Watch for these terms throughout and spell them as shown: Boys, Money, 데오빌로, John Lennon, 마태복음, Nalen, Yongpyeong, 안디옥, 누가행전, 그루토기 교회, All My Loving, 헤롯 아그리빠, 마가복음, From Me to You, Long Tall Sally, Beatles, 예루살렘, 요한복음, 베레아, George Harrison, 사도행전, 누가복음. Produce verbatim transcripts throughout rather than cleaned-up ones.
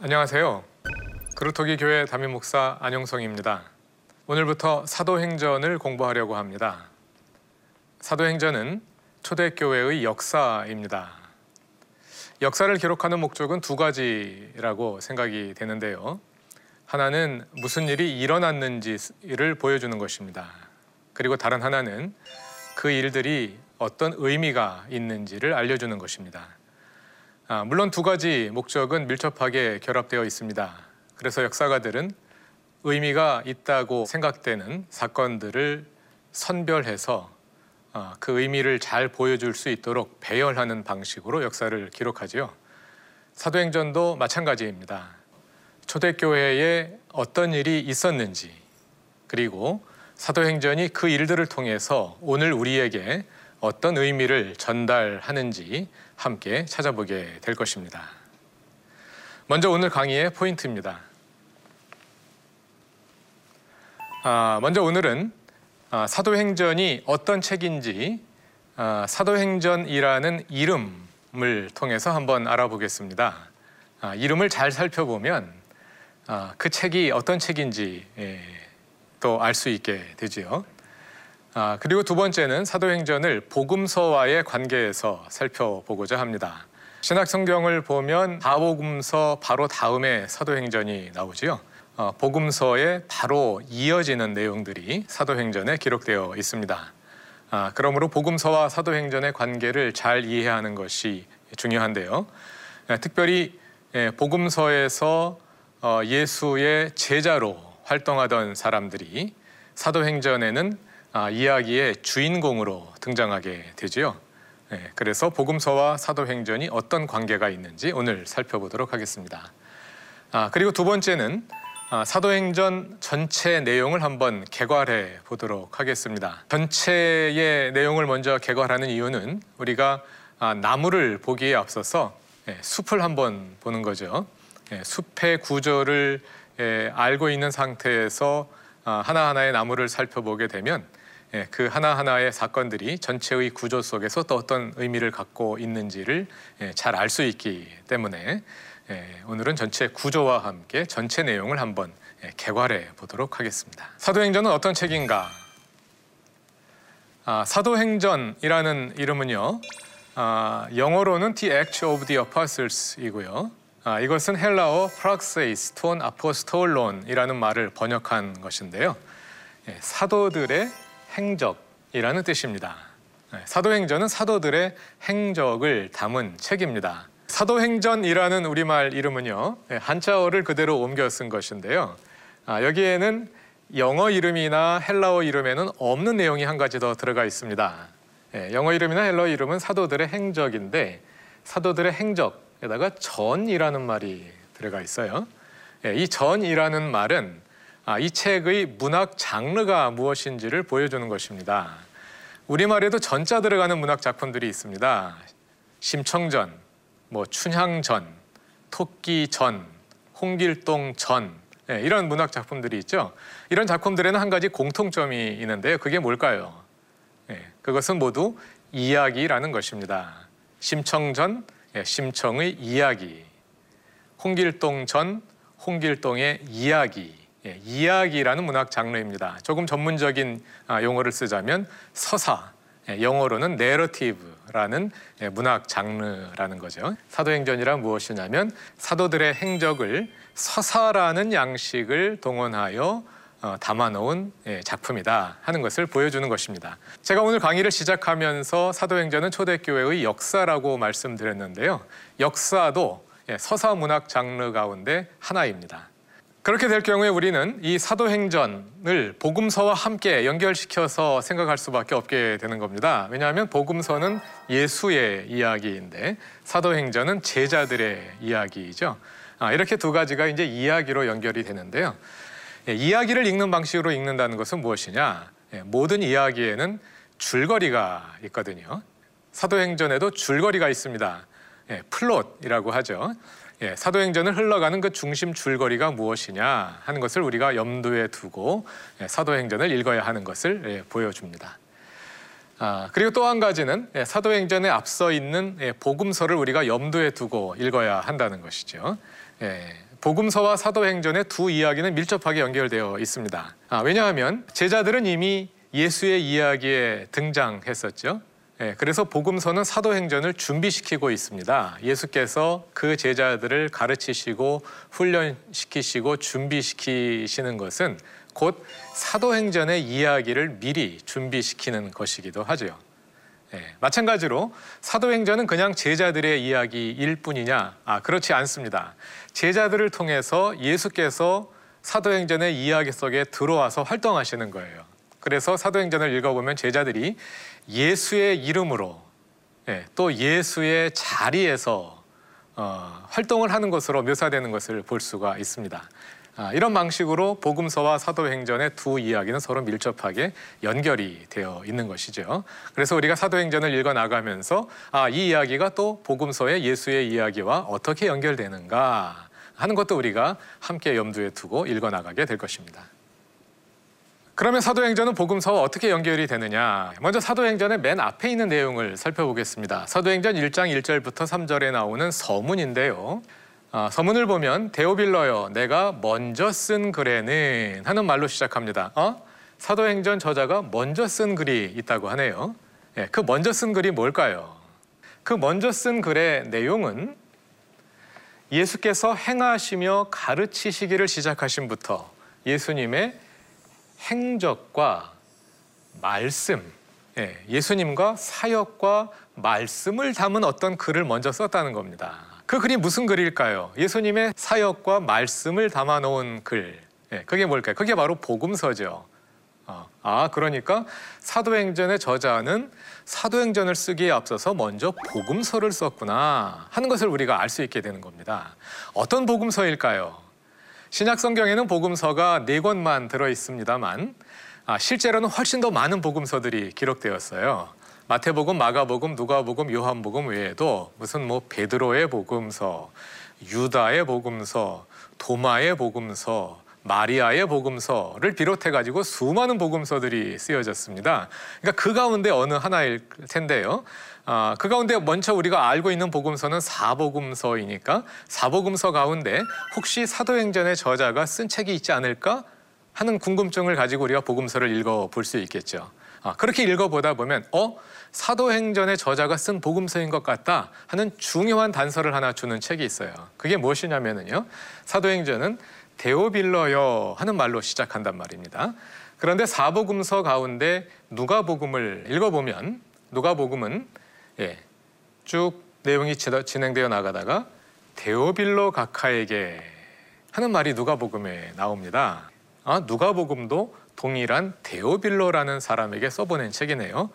안녕하세요. 그루토기 교회 담임 목사 안용성입니다. 오늘부터 사도행전을 공부하려고 합니다. 사도행전은 초대교회의 역사입니다. 역사를 기록하는 목적은 두 가지라고 생각이 되는데요. 하나는 무슨 일이 일어났는지를 보여주는 것입니다. 그리고 다른 하나는 그 일들이 어떤 의미가 있는지를 알려주는 것입니다. 아, 물론 두 가지 목적은 밀접하게 결합되어 있습니다. 그래서 역사가들은 의미가 있다고 생각되는 사건들을 선별해서 아, 그 의미를 잘 보여줄 수 있도록 배열하는 방식으로 역사를 기록하지요. 사도행전도 마찬가지입니다. 초대교회에 어떤 일이 있었는지, 그리고 사도행전이 그 일들을 통해서 오늘 우리에게 어떤 의미를 전달하는지 함께 찾아보게 될 것입니다. 먼저 오늘 강의의 포인트입니다. 아, 먼저 오늘은 아, 사도행전이 어떤 책인지 아, 사도행전이라는 이름을 통해서 한번 알아보겠습니다. 아, 이름을 잘 살펴보면 아, 그 책이 어떤 책인지 예, 또 알 수 있게 되지요. 아, 그리고 두 번째는 사도행전을 복음서와의 관계에서 살펴보고자 합니다. 신약성경을 보면 사복음서 바로 다음에 사도행전이 나오지요. 아, 복음서에 바로 이어지는 내용들이 사도행전에 기록되어 있습니다. 아, 그러므로 복음서와 사도행전의 관계를 잘 이해하는 것이 중요한데요. 아, 특별히 예, 복음서에서 어, 예수의 제자로 활동하던 사람들이 사도행전에는 아, 이야기의 주인공으로 등장하게 되지요. 예, 그래서 복음서와 사도행전이 어떤 관계가 있는지 오늘 살펴보도록 하겠습니다. 아, 그리고 두 번째는 아, 사도행전 전체 내용을 한번 개괄해 보도록 하겠습니다. 전체의 내용을 먼저 개괄하는 이유는 우리가 아, 나무를 보기에 앞서서 예, 숲을 한번 보는 거죠. 예, 숲의 구조를 예, 알고 있는 상태에서 아, 하나하나의 나무를 살펴보게 되면 예, 그 하나하나의 사건들이 전체의 구조 속에서 또 어떤 의미를 갖고 있는지를 예, 잘 알 수 있기 때문에 예, 오늘은 전체 구조와 함께 전체 내용을 한번 예, 개괄해 보도록 하겠습니다. 사도행전은 어떤 책인가? 아, 사도행전이라는 이름은요, 아, 영어로는 The Acts of the Apostles이고요. 아, 이것은 헬라어 프락세이스 톤 아포스톨론이라는 말을 번역한 것인데요. 예, 사도들의 행적이라는 뜻입니다. 예, 사도행전은 사도들의 행적을 담은 책입니다. 사도행전이라는 우리말 이름은요, 예, 한자어를 그대로 옮겨 쓴 것인데요. 아, 여기에는 영어 이름이나 헬라어 이름에는 없는 내용이 한 가지 더 들어가 있습니다. 예, 영어 이름이나 헬라어 이름은 사도들의 행적인데, 사도들의 행적 에다가 전이라는 말이 들어가 있어요. 예, 이 전이라는 말은 아, 이 책의 문학 장르가 무엇인지를 보여주는 것입니다. 우리말에도 전자 들어가는 문학 작품들이 있습니다. 심청전, 뭐 춘향전, 토끼전, 홍길동전, 예, 이런 문학 작품들이 있죠. 이런 작품들에는 한 가지 공통점이 있는데요. 그게 뭘까요? 예, 그것은 모두 이야기라는 것입니다. 심청전, 예, 심청의 이야기, 홍길동 전, 홍길동의 이야기, 예, 이야기라는 문학 장르입니다. 조금 전문적인 아, 용어를 쓰자면 서사, 예, 영어로는 내러티브라는 예, 문학 장르라는 거죠. 사도행전이란 무엇이냐면 사도들의 행적을 서사라는 양식을 동원하여 어, 담아놓은 예, 작품이다 하는 것을 보여주는 것입니다. 제가 오늘 강의를 시작하면서 사도행전은 초대교회의 역사라고 말씀드렸는데요. 역사도 예, 서사 문학 장르 가운데 하나입니다. 그렇게 될 경우에 우리는 이 사도행전을 복음서와 함께 연결시켜서 생각할 수밖에 없게 되는 겁니다. 왜냐하면 복음서는 예수의 이야기인데 사도행전은 제자들의 이야기이죠. 아, 이렇게 두 가지가 이제 이야기로 연결이 되는데요. 예, 이야기를 읽는 방식으로 읽는다는 것은 무엇이냐? 예, 모든 이야기에는 줄거리가 있거든요. 사도행전에도 줄거리가 있습니다. 예, 플롯이라고 하죠. 예, 사도행전을 흘러가는 그 중심 줄거리가 무엇이냐 하는 것을 우리가 염두에 두고 예, 사도행전을 읽어야 하는 것을 예, 보여줍니다. 아, 그리고 또 한 가지는 예, 사도행전에 앞서 있는 예, 복음서를 우리가 염두에 두고 읽어야 한다는 것이죠. 예, 복음서와 사도행전의 두 이야기는 밀접하게 연결되어 있습니다. 아, 왜냐하면 제자들은 이미 예수의 이야기에 등장했었죠. 예, 그래서 복음서는 사도행전을 준비시키고 있습니다. 예수께서 그 제자들을 가르치시고 훈련시키시고 준비시키시는 것은 곧 사도행전의 이야기를 미리 준비시키는 것이기도 하죠. 예, 마찬가지로 사도행전은 그냥 제자들의 이야기일 뿐이냐? 아, 그렇지 않습니다. 제자들을 통해서 예수께서 사도행전의 이야기 속에 들어와서 활동하시는 거예요. 그래서 사도행전을 읽어보면 제자들이 예수의 이름으로 또 예수의 자리에서 활동을 하는 것으로 묘사되는 것을 볼 수가 있습니다. 이런 방식으로 복음서와 사도행전의 두 이야기는 서로 밀접하게 연결이 되어 있는 것이죠. 그래서 우리가 사도행전을 읽어나가면서 아, 이 이야기가 또 복음서의 예수의 이야기와 어떻게 연결되는가 하는 것도 우리가 함께 염두에 두고 읽어나가게 될 것입니다. 그러면 사도행전은 복음서와 어떻게 연결이 되느냐? 먼저 사도행전의 맨 앞에 있는 내용을 살펴보겠습니다. 사도행전 일 장 일 절부터 삼 절에 나오는 서문인데요. 아, 서문을 보면 데오빌로여 내가 먼저 쓴 글에는 하는 말로 시작합니다. 어? 사도행전 저자가 먼저 쓴 글이 있다고 하네요. 예, 그 먼저 쓴 글이 뭘까요? 그 먼저 쓴 글의 내용은 예수께서 행하시며 가르치시기를 시작하심부터 예수님의 행적과 말씀, 예, 예수님과 사역과 말씀을 담은 어떤 글을 먼저 썼다는 겁니다. 그 글이 무슨 글일까요? 예수님의 사역과 말씀을 담아놓은 글, 예, 그게 뭘까요? 그게 바로 복음서죠. 어, 아, 그러니까 사도행전의 저자는 사도행전을 쓰기에 앞서서 먼저 복음서를 썼구나 하는 것을 우리가 알 수 있게 되는 겁니다. 어떤 복음서일까요? 신약 성경에는 복음서가 네 권만 들어 있습니다만 아, 실제로는 훨씬 더 많은 복음서들이 기록되었어요. 마태복음, 마가복음, 누가복음, 요한복음 외에도 무슨 뭐 베드로의 복음서, 유다의 복음서, 도마의 복음서, 마리아의 복음서를 비롯해 가지고 수많은 복음서들이 쓰여졌습니다. 그러니까 그 가운데 어느 하나일 텐데요. 아, 그 가운데 먼저 우리가 알고 있는 복음서는 사복음서이니까 사복음서 가운데 혹시 사도행전의 저자가 쓴 책이 있지 않을까 하는 궁금증을 가지고 우리가 복음서를 읽어볼 수 있겠죠. 아, 그렇게 읽어보다 보면 어? 사도행전의 저자가 쓴 복음서인 것 같다 하는 중요한 단서를 하나 주는 책이 있어요. 그게 무엇이냐면요. 사도행전은 데오빌로여 하는 말로 시작한단 말입니다. 그런데 사복음서 가운데 누가복음을 읽어보면 누가복음은 예, 쭉 내용이 진행되어 나가다가 데오빌로 각하에게 하는 말이 누가복음에 나옵니다. 아, 누가복음도 동일한 데오빌로라는 사람에게 써보낸 책이네요.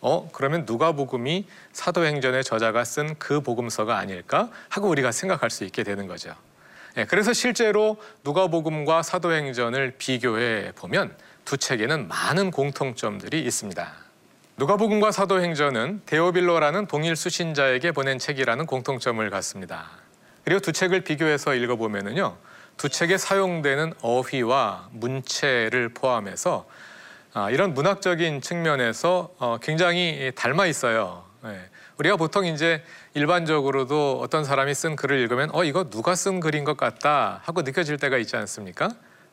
어, 그러면 누가복음이 사도행전의 저자가 쓴 그 복음서가 아닐까 하고 우리가 생각할 수 있게 되는 거죠. 예, 그래서 실제로 누가복음과 사도행전을 비교해 보면 두 책에는 많은 공통점들이 있습니다. 누가복음과 사도행전은 데오빌로라는 동일 수신자에게 보낸 책이라는 공통점을 갖습니다. 그리고 두 책을 비교해서 읽어보면요. 두 책에 사용되는 어휘와 문체를 포함해서 아, 이런 문학적인 측면에서 어, 굉장히 닮아 있어요. 예. 우리가 보통 이제 일반적으로도 어떤 사람이 쓴 글을 읽으면 어, 이거 누가 쓴 글인 것 같다 하고 느껴질 때가 있지 않습니까?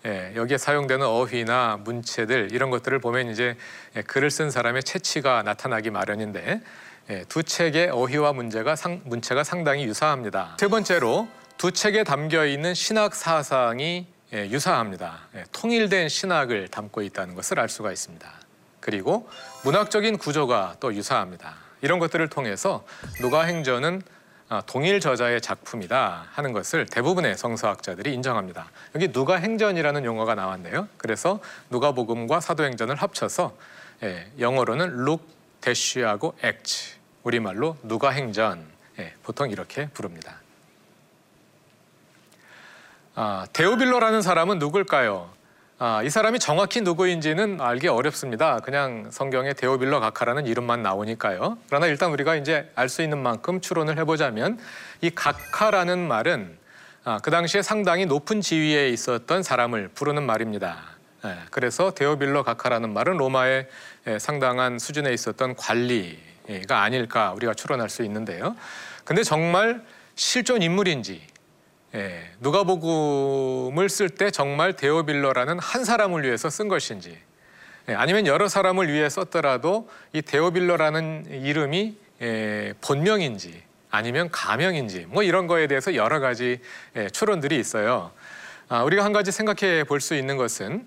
예, 여기에 사용되는 어휘나 문체들 이런 것들을 보면 이제 예, 글을 쓴 사람의 체취가 나타나기 마련인데 예, 두 책의 어휘와 문제가 상, 문체가 상당히 유사합니다. 세 번째로 두 책에 담겨있는 신학 사상이 예, 유사합니다. 예, 통일된 신학을 담고 있다는 것을 알 수가 있습니다. 그리고 문학적인 구조가 또 유사합니다. 이런 것들을 통해서 누가행전은 아, 동일 저자의 작품이다 하는 것을 대부분의 성서학자들이 인정합니다. 여기 누가행전이라는 용어가 나왔네요. 그래서 누가복음과 사도행전을 합쳐서 예, 영어로는 look, dash하고 act, 우리말로 누가행전, 예, 보통 이렇게 부릅니다. 아, 데오빌로라는 사람은 누굴까요? 아, 이 사람이 정확히 누구인지는 알기 어렵습니다. 그냥 성경에 데오빌로 각하라는 이름만 나오니까요. 그러나 일단 우리가 이제 알 수 있는 만큼 추론을 해보자면 이 각하라는 말은 아, 그 당시에 상당히 높은 지위에 있었던 사람을 부르는 말입니다. 예, 그래서 데오빌로 각하라는 말은 로마의 예, 상당한 수준에 있었던 관리가 아닐까 우리가 추론할 수 있는데요. 근데 정말 실존 인물인지 예, 누가복음을 쓸 때 정말 데오빌로라는 한 사람을 위해서 쓴 것인지, 예, 아니면 여러 사람을 위해 썼더라도 이 데오빌로라는 이름이 예, 본명인지 아니면 가명인지 뭐 이런 거에 대해서 여러 가지 예, 추론들이 있어요. 아, 우리가 한 가지 생각해 볼 수 있는 것은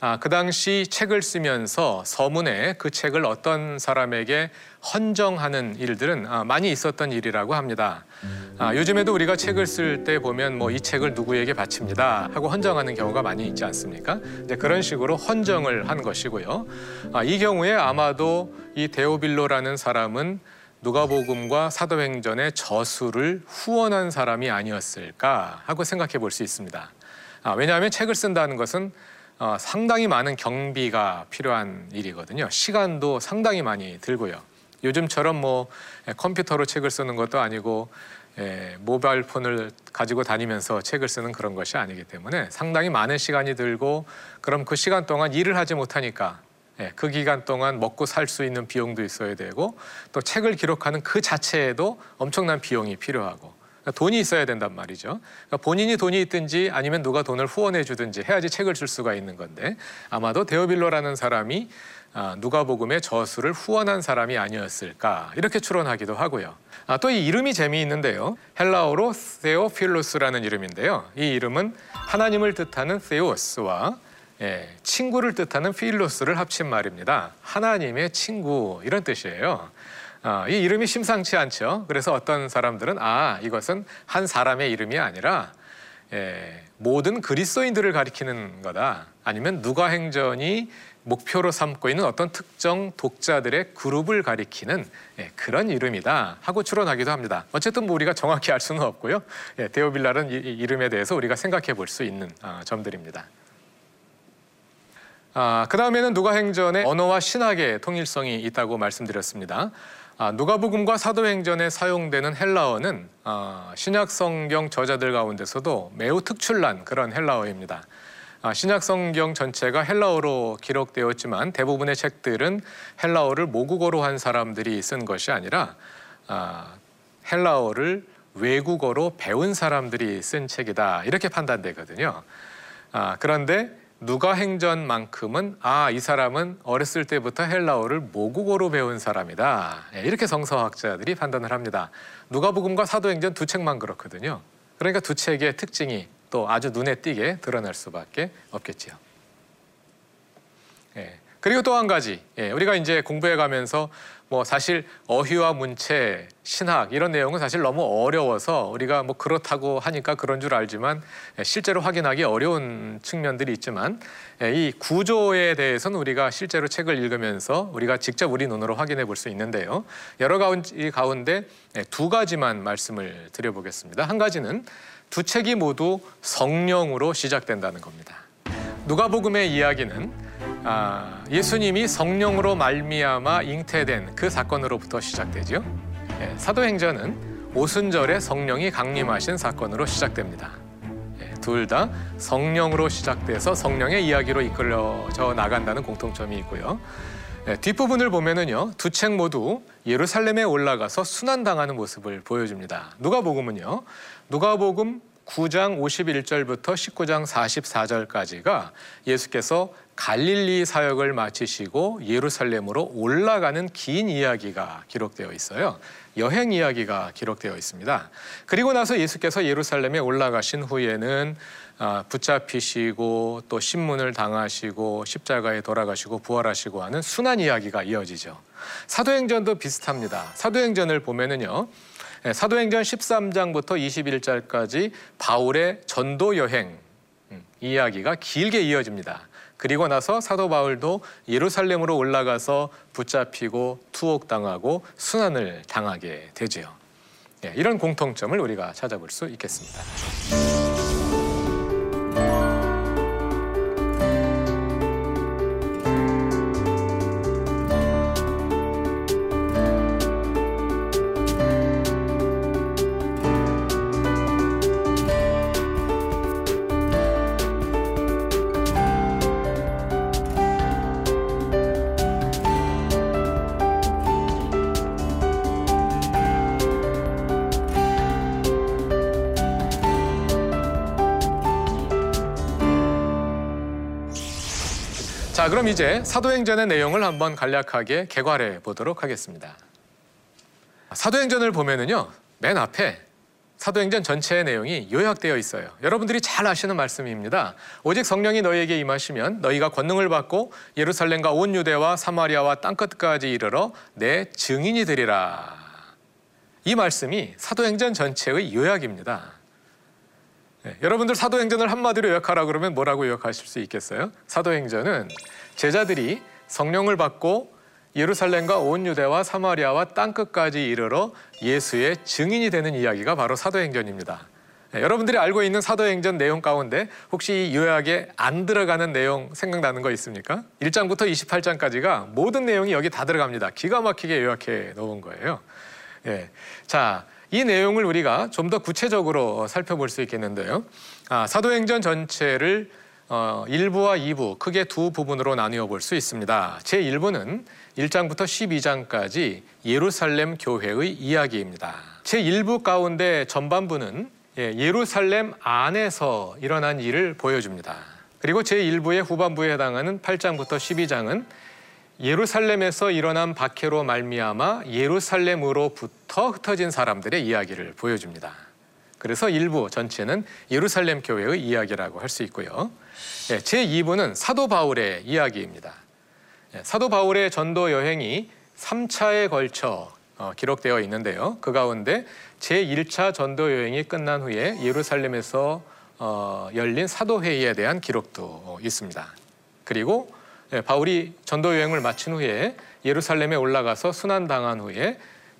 아, 그 당시 책을 쓰면서 서문에 그 책을 어떤 사람에게 헌정하는 일들은 아, 많이 있었던 일이라고 합니다. 아, 요즘에도 우리가 책을 쓸 때 보면 뭐 이 책을 누구에게 바칩니다 하고 헌정하는 경우가 많이 있지 않습니까? 이제 그런 식으로 헌정을 한 것이고요. 아, 이 경우에 아마도 이 데오빌로라는 사람은 누가복음과 사도행전의 저술을 후원한 사람이 아니었을까 하고 생각해 볼 수 있습니다. 아, 왜냐하면 책을 쓴다는 것은 어, 상당히 많은 경비가 필요한 일이거든요. 시간도 상당히 많이 들고요. 요즘처럼 뭐 컴퓨터로 책을 쓰는 것도 아니고 예, 모바일 폰을 가지고 다니면서 책을 쓰는 그런 것이 아니기 때문에 상당히 많은 시간이 들고, 그럼 그 시간 동안 일을 하지 못하니까 예, 그 기간 동안 먹고 살 수 있는 비용도 있어야 되고, 또 책을 기록하는 그 자체에도 엄청난 비용이 필요하고 돈이 있어야 된단 말이죠. 그러니까 본인이 돈이 있든지 아니면 누가 돈을 후원해 주든지 해야지 책을 쓸 수가 있는 건데, 아마도 데오빌로라는 사람이 아, 누가복음의 저술을 후원한 사람이 아니었을까 이렇게 추론하기도 하고요. 아, 또 이 이름이 재미있는데요. 헬라어로 세오필로스라는 이름인데요. 이 이름은 하나님을 뜻하는 세오스와 예, 친구를 뜻하는 필로스를 합친 말입니다. 하나님의 친구 이런 뜻이에요. 아, 이 이름이 심상치 않죠. 그래서 어떤 사람들은 아, 이것은 한 사람의 이름이 아니라 예, 모든 그리스도인들을 가리키는 거다, 아니면 누가행전이 목표로 삼고 있는 어떤 특정 독자들의 그룹을 가리키는 예, 그런 이름이다 하고 추론하기도 합니다. 어쨌든 뭐 우리가 정확히 알 수는 없고요. 예, 데오빌라는 이, 이 이름에 대해서 우리가 생각해 볼 수 있는 아, 점들입니다. 아, 그 다음에는 누가행전의 언어와 신학의 통일성이 있다고 말씀드렸습니다. 아, 누가복음과 사도행전에 사용되는 헬라어는 아, 신약성경 저자들 가운데서도 매우 특출난 그런 헬라어입니다. 아, 신약성경 전체가 헬라어로 기록되었지만 대부분의 책들은 헬라어를 모국어로 한 사람들이 쓴 것이 아니라 아, 헬라어를 외국어로 배운 사람들이 쓴 책이다 이렇게 판단되거든요. 아, 그런데 누가행전만큼은 아, 이 사람은 어렸을 때부터 헬라어를 모국어로 배운 사람이다 이렇게 성서학자들이 판단을 합니다. 누가복음과 사도행전 두 책만 그렇거든요. 그러니까 두 책의 특징이 또 아주 눈에 띄게 드러날 수밖에 없겠지요. 예, 그리고 또 한 가지, 예, 우리가 이제 공부해가면서 뭐 사실 어휘와 문체, 신학 이런 내용은 사실 너무 어려워서 우리가 뭐 그렇다고 하니까 그런 줄 알지만 실제로 확인하기 어려운 측면들이 있지만, 이 구조에 대해서는 우리가 실제로 책을 읽으면서 우리가 직접 우리 눈으로 확인해 볼 수 있는데요. 여러 가지 가운데 두 가지만 말씀을 드려보겠습니다. 한 가지는 두 책이 모두 성령으로 시작된다는 겁니다. 누가복음의 이야기는 아, 예수님이 성령으로 말미암아 잉태된 그 사건으로부터 시작되죠. 예, 사도행전은 오순절에 성령이 강림하신 사건으로 시작됩니다. 예, 둘 다 성령으로 시작돼서 성령의 이야기로 이끌려져 나간다는 공통점이 있고요. 예, 뒷부분을 보면은요, 두 책 모두 예루살렘에 올라가서 순환당하는 모습을 보여줍니다. 누가복음은요, 누가복음 구장 오십일절부터 십구장 사십사절까지가 예수께서 갈릴리 사역을 마치시고 예루살렘으로 올라가는 긴 이야기가 기록되어 있어요. 여행 이야기가 기록되어 있습니다. 그리고 나서 예수께서 예루살렘에 올라가신 후에는 붙잡히시고 또 신문을 당하시고 십자가에 돌아가시고 부활하시고 하는 순환 이야기가 이어지죠. 사도행전도 비슷합니다. 사도행전을 보면은요, 사도행전 십삼장부터 이십일절까지 바울의 전도 여행 이야기가 길게 이어집니다. 그리고 나서 사도 바울도 예루살렘으로 올라가서 붙잡히고 투옥당하고 순환을 당하게 되지요. 예, 이런 공통점을 우리가 찾아볼 수 있겠습니다. 자, 그럼 이제 사도행전의 내용을 한번 간략하게 개괄해 보도록 하겠습니다. 사도행전을 보면은요, 맨 앞에 사도행전 전체의 내용이 요약되어 있어요. 여러분들이 잘 아시는 말씀입니다. 오직 성령이 너희에게 임하시면 너희가 권능을 받고 예루살렘과 온 유대와 사마리아와 땅끝까지 이르러 내 증인이 되리라. 이 말씀이 사도행전 전체의 요약입니다. 네, 여러분들 사도행전을 한마디로 요약하라 그러면 뭐라고 요약하실 수 있겠어요? 사도행전은 제자들이 성령을 받고 예루살렘과 온 유대와 사마리아와 땅끝까지 이르러 예수의 증인이 되는 이야기가 바로 사도행전입니다. 네, 여러분들이 알고 있는 사도행전 내용 가운데 혹시 이 요약에 안 들어가는 내용 생각나는 거 있습니까? 일 장부터 이십팔 장까지가 모든 내용이 여기 다 들어갑니다. 기가 막히게 요약해 놓은 거예요. 네, 자, 이 내용을 우리가 좀 더 구체적으로 살펴볼 수 있겠는데요. 아, 사도행전 전체를 어, 일 부와 이 부 크게 두 부분으로 나누어 볼 수 있습니다. 제일 부는 일 장부터 십이 장까지 예루살렘 교회의 이야기입니다. 제일 부 가운데 전반부는 예, 예루살렘 안에서 일어난 일을 보여줍니다. 그리고 제일 부의 후반부에 해당하는 팔 장부터 십이 장은 예루살렘에서 일어난 박해로 말미암아 예루살렘으로부터 흩어진 사람들의 이야기를 보여줍니다. 그래서 일 부 전체는 예루살렘 교회의 이야기라고 할 수 있고요. 예, 제이 부는 사도 바울의 이야기입니다. 예, 사도 바울의 전도 여행이 삼 차에 걸쳐 어, 기록되어 있는데요. 그 가운데 제일 차 전도 여행이 끝난 후에 예루살렘에서 어, 열린 사도회의에 대한 기록도 있습니다. 그리고 예, 바울이 전도 여행을 마친 후에 예루살렘에 올라가서 순환당한 후에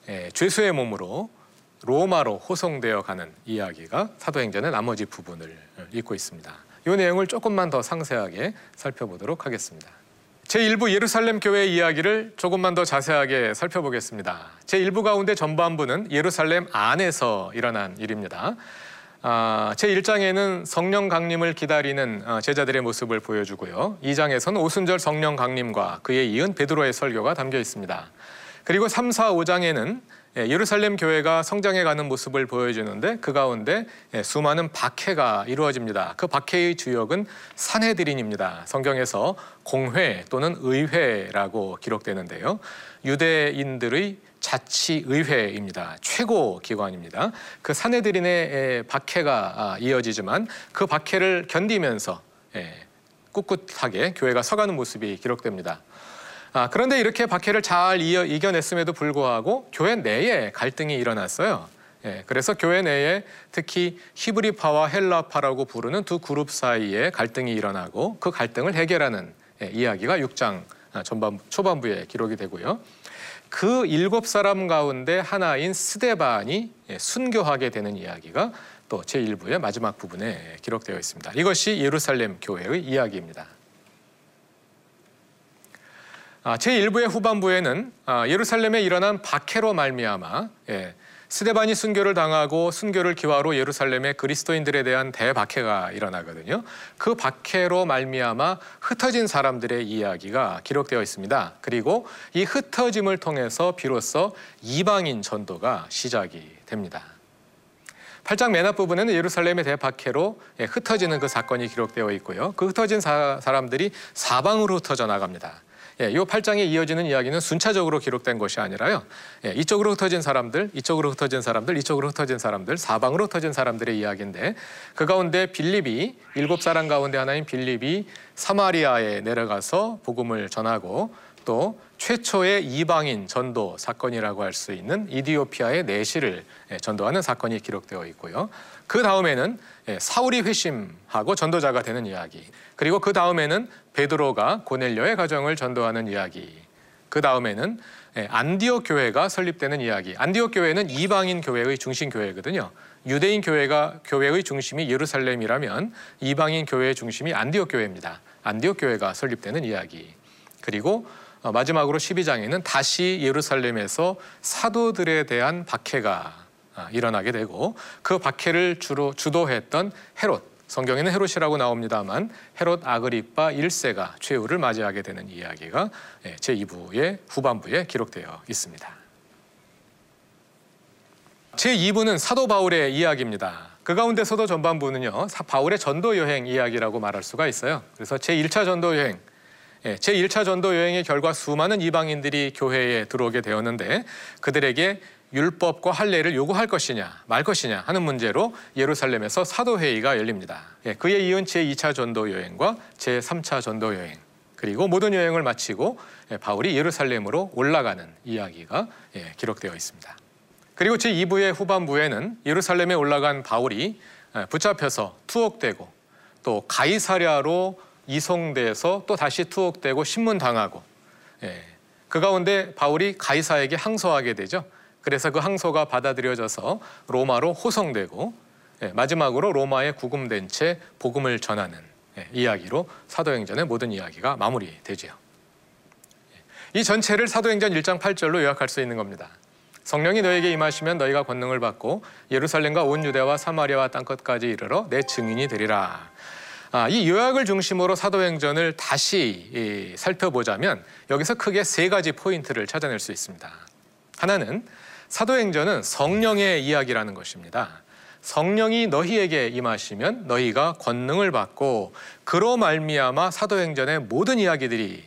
예, 죄수의 몸으로 로마로 호송되어 가는 이야기가 사도행전의 나머지 부분을 읽고 있습니다. 이 내용을 조금만 더 상세하게 살펴보도록 하겠습니다. 제일 부 예루살렘 교회의 이야기를 조금만 더 자세하게 살펴보겠습니다. 제일 부 가운데 전반부는 예루살렘 안에서 일어난 일입니다. 아, 제일 장에는 성령 강림을 기다리는 제자들의 모습을 보여주고요. 이 장에서는 오순절 성령 강림과 그에 이은 베드로의 설교가 담겨 있습니다. 그리고 삼, 사, 오 장에는 예루살렘 교회가 성장해가는 모습을 보여주는데 그 가운데 수많은 박해가 이루어집니다. 그 박해의 주역은 산헤드린입니다. 성경에서 공회 또는 의회라고 기록되는데요. 유대인들의 자치의회입니다. 최고 기관입니다. 그 산헤드린의 박해가 이어지지만 그 박해를 견디면서 꿋꿋하게 교회가 서가는 모습이 기록됩니다. 아, 그런데 이렇게 박해를 잘 이어, 이겨냈음에도 불구하고 교회 내에 갈등이 일어났어요. 예, 그래서 교회 내에 특히 히브리파와 헬라파라고 부르는 두 그룹 사이에 갈등이 일어나고 그 갈등을 해결하는 예, 이야기가 육 장 아, 전반, 초반부에 기록이 되고요. 그 일곱 사람 가운데 하나인 스데반이 예, 순교하게 되는 이야기가 또 제일 부의 마지막 부분에 기록되어 있습니다. 이것이 예루살렘 교회의 이야기입니다. 아, 제일 부의 후반부에는 아, 예루살렘에 일어난 박해로 말미암아 예, 스데반이 순교를 당하고 순교를 기화로 예루살렘의 그리스도인들에 대한 대박해가 일어나거든요. 그 박해로 말미암아 흩어진 사람들의 이야기가 기록되어 있습니다. 그리고 이 흩어짐을 통해서 비로소 이방인 전도가 시작이 됩니다. 팔 장 맨 앞부분에는 예루살렘의 대박해로 예, 흩어지는 그 사건이 기록되어 있고요. 그 흩어진 사, 사람들이 사방으로 흩어져 나갑니다. 예, 이 팔 장에 이어지는 이야기는 순차적으로 기록된 것이 아니라요. 예, 이쪽으로 흩어진 사람들, 이쪽으로 흩어진 사람들, 이쪽으로 흩어진 사람들, 사방으로 흩어진 사람들의 이야기인데 그 가운데 빌립이, 일곱 사람 가운데 하나인 빌립이 사마리아에 내려가서 복음을 전하고 또 최초의 이방인 전도 사건이라고 할 수 있는 이디오피아의 내시를 예, 전도하는 사건이 기록되어 있고요. 그 다음에는 예, 사울이 회심하고 전도자가 되는 이야기, 그리고 그 다음에는 베드로가 고넬료의 가정을 전도하는 이야기, 그 다음에는 예, 안디옥 교회가 설립되는 이야기. 안디옥 교회는 이방인 교회의 중심 교회거든요. 유대인 교회가 교회의 중심이 예루살렘이라면 이방인 교회의 중심이 안디옥 교회입니다. 안디옥 교회가 설립되는 이야기. 그리고 마지막으로 십이 장에는 다시 예루살렘에서 사도들에 대한 박해가 일어나게 되고 그 박해를 주로 주도했던 헤롯, 성경에는 헤롯이라고 나옵니다만 헤롯 아그리빠 일 세가 최후를 맞이하게 되는 이야기가 제이 부의 후반부에 기록되어 있습니다. 제이 부는 사도 바울의 이야기입니다. 그 가운데서도 전반부는요, 바울의 전도 여행 이야기라고 말할 수가 있어요. 그래서 제일 차 전도 여행 제일 차 전도 여행의 결과 수많은 이방인들이 교회에 들어오게 되었는데 그들에게 율법과 할례를 요구할 것이냐 말 것이냐 하는 문제로 예루살렘에서 사도회의가 열립니다. 그에 이은 제이 차 전도 여행과 제삼 차 전도 여행 그리고 모든 여행을 마치고 바울이 예루살렘으로 올라가는 이야기가 기록되어 있습니다. 그리고 제이 부의 후반부에는 예루살렘에 올라간 바울이 붙잡혀서 투옥되고 또 가이사랴로 이송돼서 또 다시 투옥되고 신문당하고 그 가운데 바울이 가이사에게 항소하게 되죠. 그래서 그 항소가 받아들여져서 로마로 호송되고 마지막으로 로마에 구금된 채 복음을 전하는 이야기로 사도행전의 모든 이야기가 마무리되죠. 이 전체를 사도행전 일 장 팔 절로 요약할 수 있는 겁니다. 성령이 너에게 임하시면 너희가 권능을 받고 예루살렘과 온 유대와 사마리아와 땅끝까지 이르러 내 증인이 되리라. 아, 이 요약을 중심으로 사도행전을 다시 이, 살펴보자면 여기서 크게 세 가지 포인트를 찾아낼 수 있습니다. 하나는 사도행전은 성령의 이야기라는 것입니다. 성령이 너희에게 임하시면 너희가 권능을 받고 그로 말미암아 사도행전의 모든 이야기들이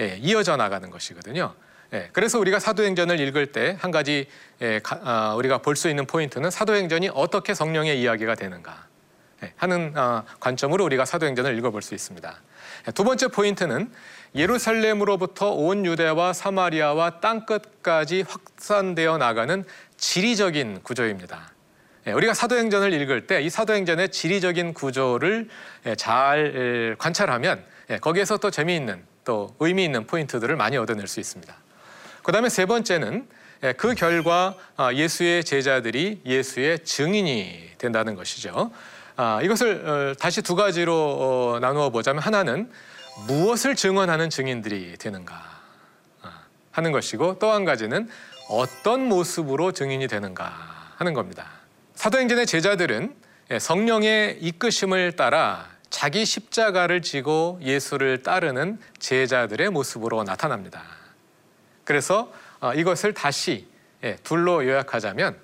예, 이어져 나가는 것이거든요. 예, 그래서 우리가 사도행전을 읽을 때 한 가지 예, 가, 아, 우리가 볼 수 있는 포인트는 사도행전이 어떻게 성령의 이야기가 되는가 예, 하는 아, 관점으로 우리가 사도행전을 읽어볼 수 있습니다. 예, 두 번째 포인트는 예루살렘으로부터 온 유대와 사마리아와 땅끝까지 확산되어 나가는 지리적인 구조입니다. 우리가 사도행전을 읽을 때 이 사도행전의 지리적인 구조를 잘 관찰하면 거기에서 또 재미있는 또 의미 있는 포인트들을 많이 얻어낼 수 있습니다. 그 다음에 세 번째는 그 결과 예수의 제자들이 예수의 증인이 된다는 것이죠. 이것을 다시 두 가지로 나누어 보자면 하나는 무엇을 증언하는 증인들이 되는가 하는 것이고 또 한 가지는 어떤 모습으로 증인이 되는가 하는 겁니다. 사도행전의 제자들은 성령의 이끄심을 따라 자기 십자가를 지고 예수를 따르는 제자들의 모습으로 나타납니다. 그래서 이것을 다시 둘로 요약하자면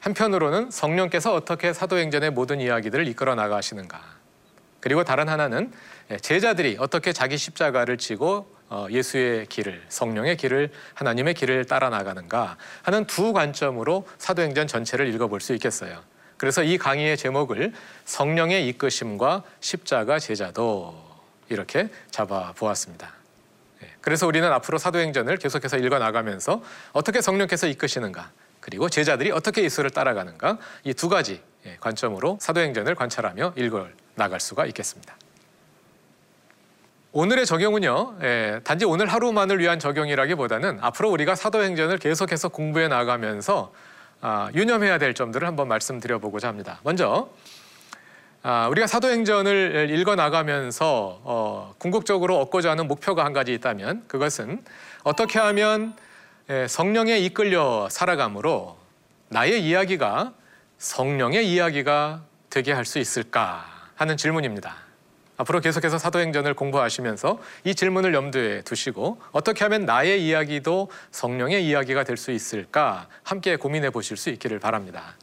한편으로는 성령께서 어떻게 사도행전의 모든 이야기들을 이끌어 나가시는가 그리고 다른 하나는 제자들이 어떻게 자기 십자가를 지고 예수의 길을, 성령의 길을, 하나님의 길을 따라 나가는가 하는 두 관점으로 사도행전 전체를 읽어볼 수 있겠어요. 그래서 이 강의의 제목을 성령의 이끄심과 십자가 제자도 이렇게 잡아보았습니다. 그래서 우리는 앞으로 사도행전을 계속해서 읽어나가면서 어떻게 성령께서 이끄시는가 그리고 제자들이 어떻게 예수를 따라가는가 이 두 가지 관점으로 사도행전을 관찰하며 읽어나갈 수가 있겠습니다. 오늘의 적용은요, 예, 단지 오늘 하루만을 위한 적용이라기보다는 앞으로 우리가 사도행전을 계속해서 공부해 나가면서 아, 유념해야 될 점들을 한번 말씀드려보고자 합니다. 먼저 아, 우리가 사도행전을 읽어나가면서 어, 궁극적으로 얻고자 하는 목표가 한 가지 있다면 그것은 어떻게 하면 예, 성령에 이끌려 살아감으로 나의 이야기가 성령의 이야기가 되게 할 수 있을까 하는 질문입니다. 앞으로 계속해서 사도행전을 공부하시면서 이 질문을 염두에 두시고 어떻게 하면 나의 이야기도 성령의 이야기가 될 수 있을까 함께 고민해 보실 수 있기를 바랍니다.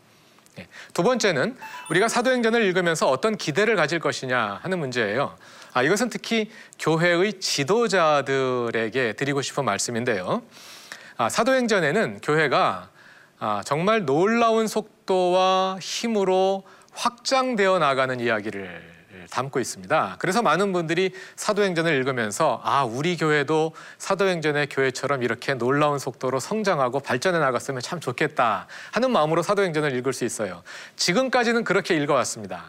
두 번째는 우리가 사도행전을 읽으면서 어떤 기대를 가질 것이냐 하는 문제예요. 아, 이것은 특히 교회의 지도자들에게 드리고 싶은 말씀인데요. 아, 사도행전에는 교회가 아, 정말 놀라운 속도와 힘으로 확장되어 나가는 이야기를 담고 있습니다. 그래서 많은 분들이 사도행전을 읽으면서 아, 우리 교회도 사도행전의 교회처럼 이렇게 놀라운 속도로 성장하고 발전해 나갔으면 참 좋겠다 하는 마음으로 사도행전을 읽을 수 있어요. 지금까지는 그렇게 읽어왔습니다.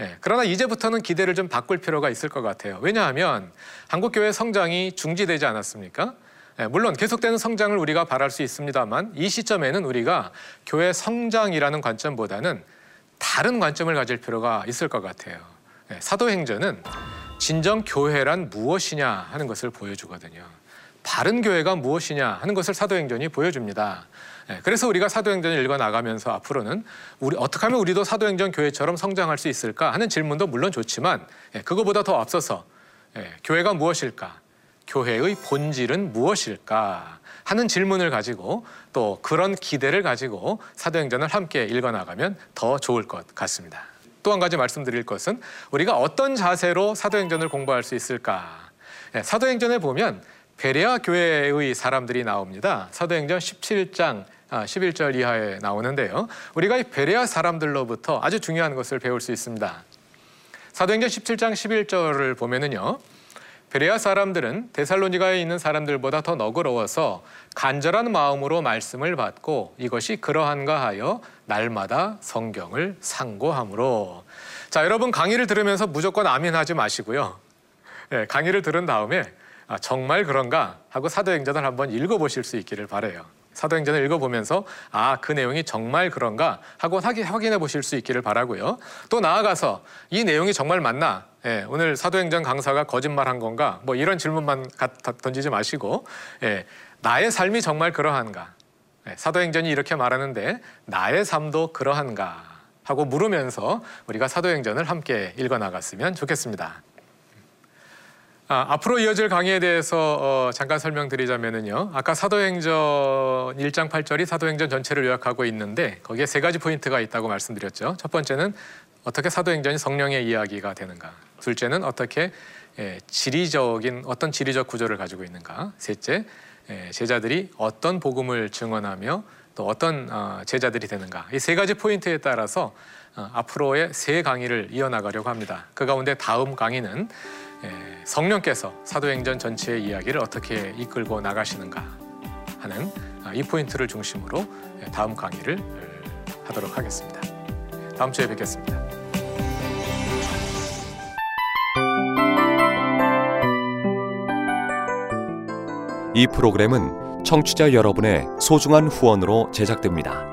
예, 그러나 이제부터는 기대를 좀 바꿀 필요가 있을 것 같아요. 왜냐하면 한국교회 성장이 중지되지 않았습니까? 예, 물론 계속되는 성장을 우리가 바랄 수 있습니다만 이 시점에는 우리가 교회 성장이라는 관점보다는 다른 관점을 가질 필요가 있을 것 같아요. 사도행전은 진정 교회란 무엇이냐 하는 것을 보여주거든요. 바른 교회가 무엇이냐 하는 것을 사도행전이 보여줍니다. 그래서 우리가 사도행전을 읽어나가면서 앞으로는 우리 어떻게 하면 우리도 사도행전 교회처럼 성장할 수 있을까 하는 질문도 물론 좋지만 그거보다 더 앞서서 교회가 무엇일까? 교회의 본질은 무엇일까? 하는 질문을 가지고 또 그런 기대를 가지고 사도행전을 함께 읽어나가면 더 좋을 것 같습니다. 또 한 가지 말씀드릴 것은 우리가 어떤 자세로 사도행전을 공부할 수 있을까? 사도행전에 보면 베레아 교회의 사람들이 나옵니다. 사도행전 십칠 장 십일 절 이하에 나오는데요. 우리가 이 베레아 사람들로부터 아주 중요한 것을 배울 수 있습니다. 사도행전 십칠 장 십일 절을 보면은요, 베레아 사람들은 데살로니가에 있는 사람들보다 더 너그러워서 간절한 마음으로 말씀을 받고 이것이 그러한가 하여 날마다 성경을 상고함으로. 자, 여러분 강의를 들으면서 무조건 아멘하지 마시고요. 네, 강의를 들은 다음에 아, 정말 그런가 하고 사도행전을 한번 읽어보실 수 있기를 바라요. 사도행전을 읽어보면서 아, 그 내용이 정말 그런가 하고 확인해 보실 수 있기를 바라고요. 또 나아가서 이 내용이 정말 맞나? 예, 오늘 사도행전 강사가 거짓말한 건가? 뭐 이런 질문만 던지지 마시고, 예, 나의 삶이 정말 그러한가? 예, 사도행전이 이렇게 말하는데 나의 삶도 그러한가? 하고 물으면서 우리가 사도행전을 함께 읽어나갔으면 좋겠습니다. 아, 앞으로 이어질 강의에 대해서 어, 잠깐 설명드리자면은요, 아까 사도행전 일 장 팔 절이 사도행전 전체를 요약하고 있는데 거기에 세 가지 포인트가 있다고 말씀드렸죠. 첫 번째는 어떻게 사도행전이 성령의 이야기가 되는가, 둘째는 어떻게 예, 지리적인 어떤 지리적 구조를 가지고 있는가, 셋째 예, 제자들이 어떤 복음을 증언하며 또 어떤 어, 제자들이 되는가. 이 세 가지 포인트에 따라서 어, 앞으로의 세 강의를 이어나가려고 합니다. 그 가운데 다음 강의는 예, 성령께서 사도행전 전체의 이야기를 어떻게 이끌고 나가시는가 하는 이 포인트를 중심으로 다음 강의를 하도록 하겠습니다. 다음 주에 뵙겠습니다. 이 프로그램은 청취자 여러분의 소중한 후원으로 제작됩니다.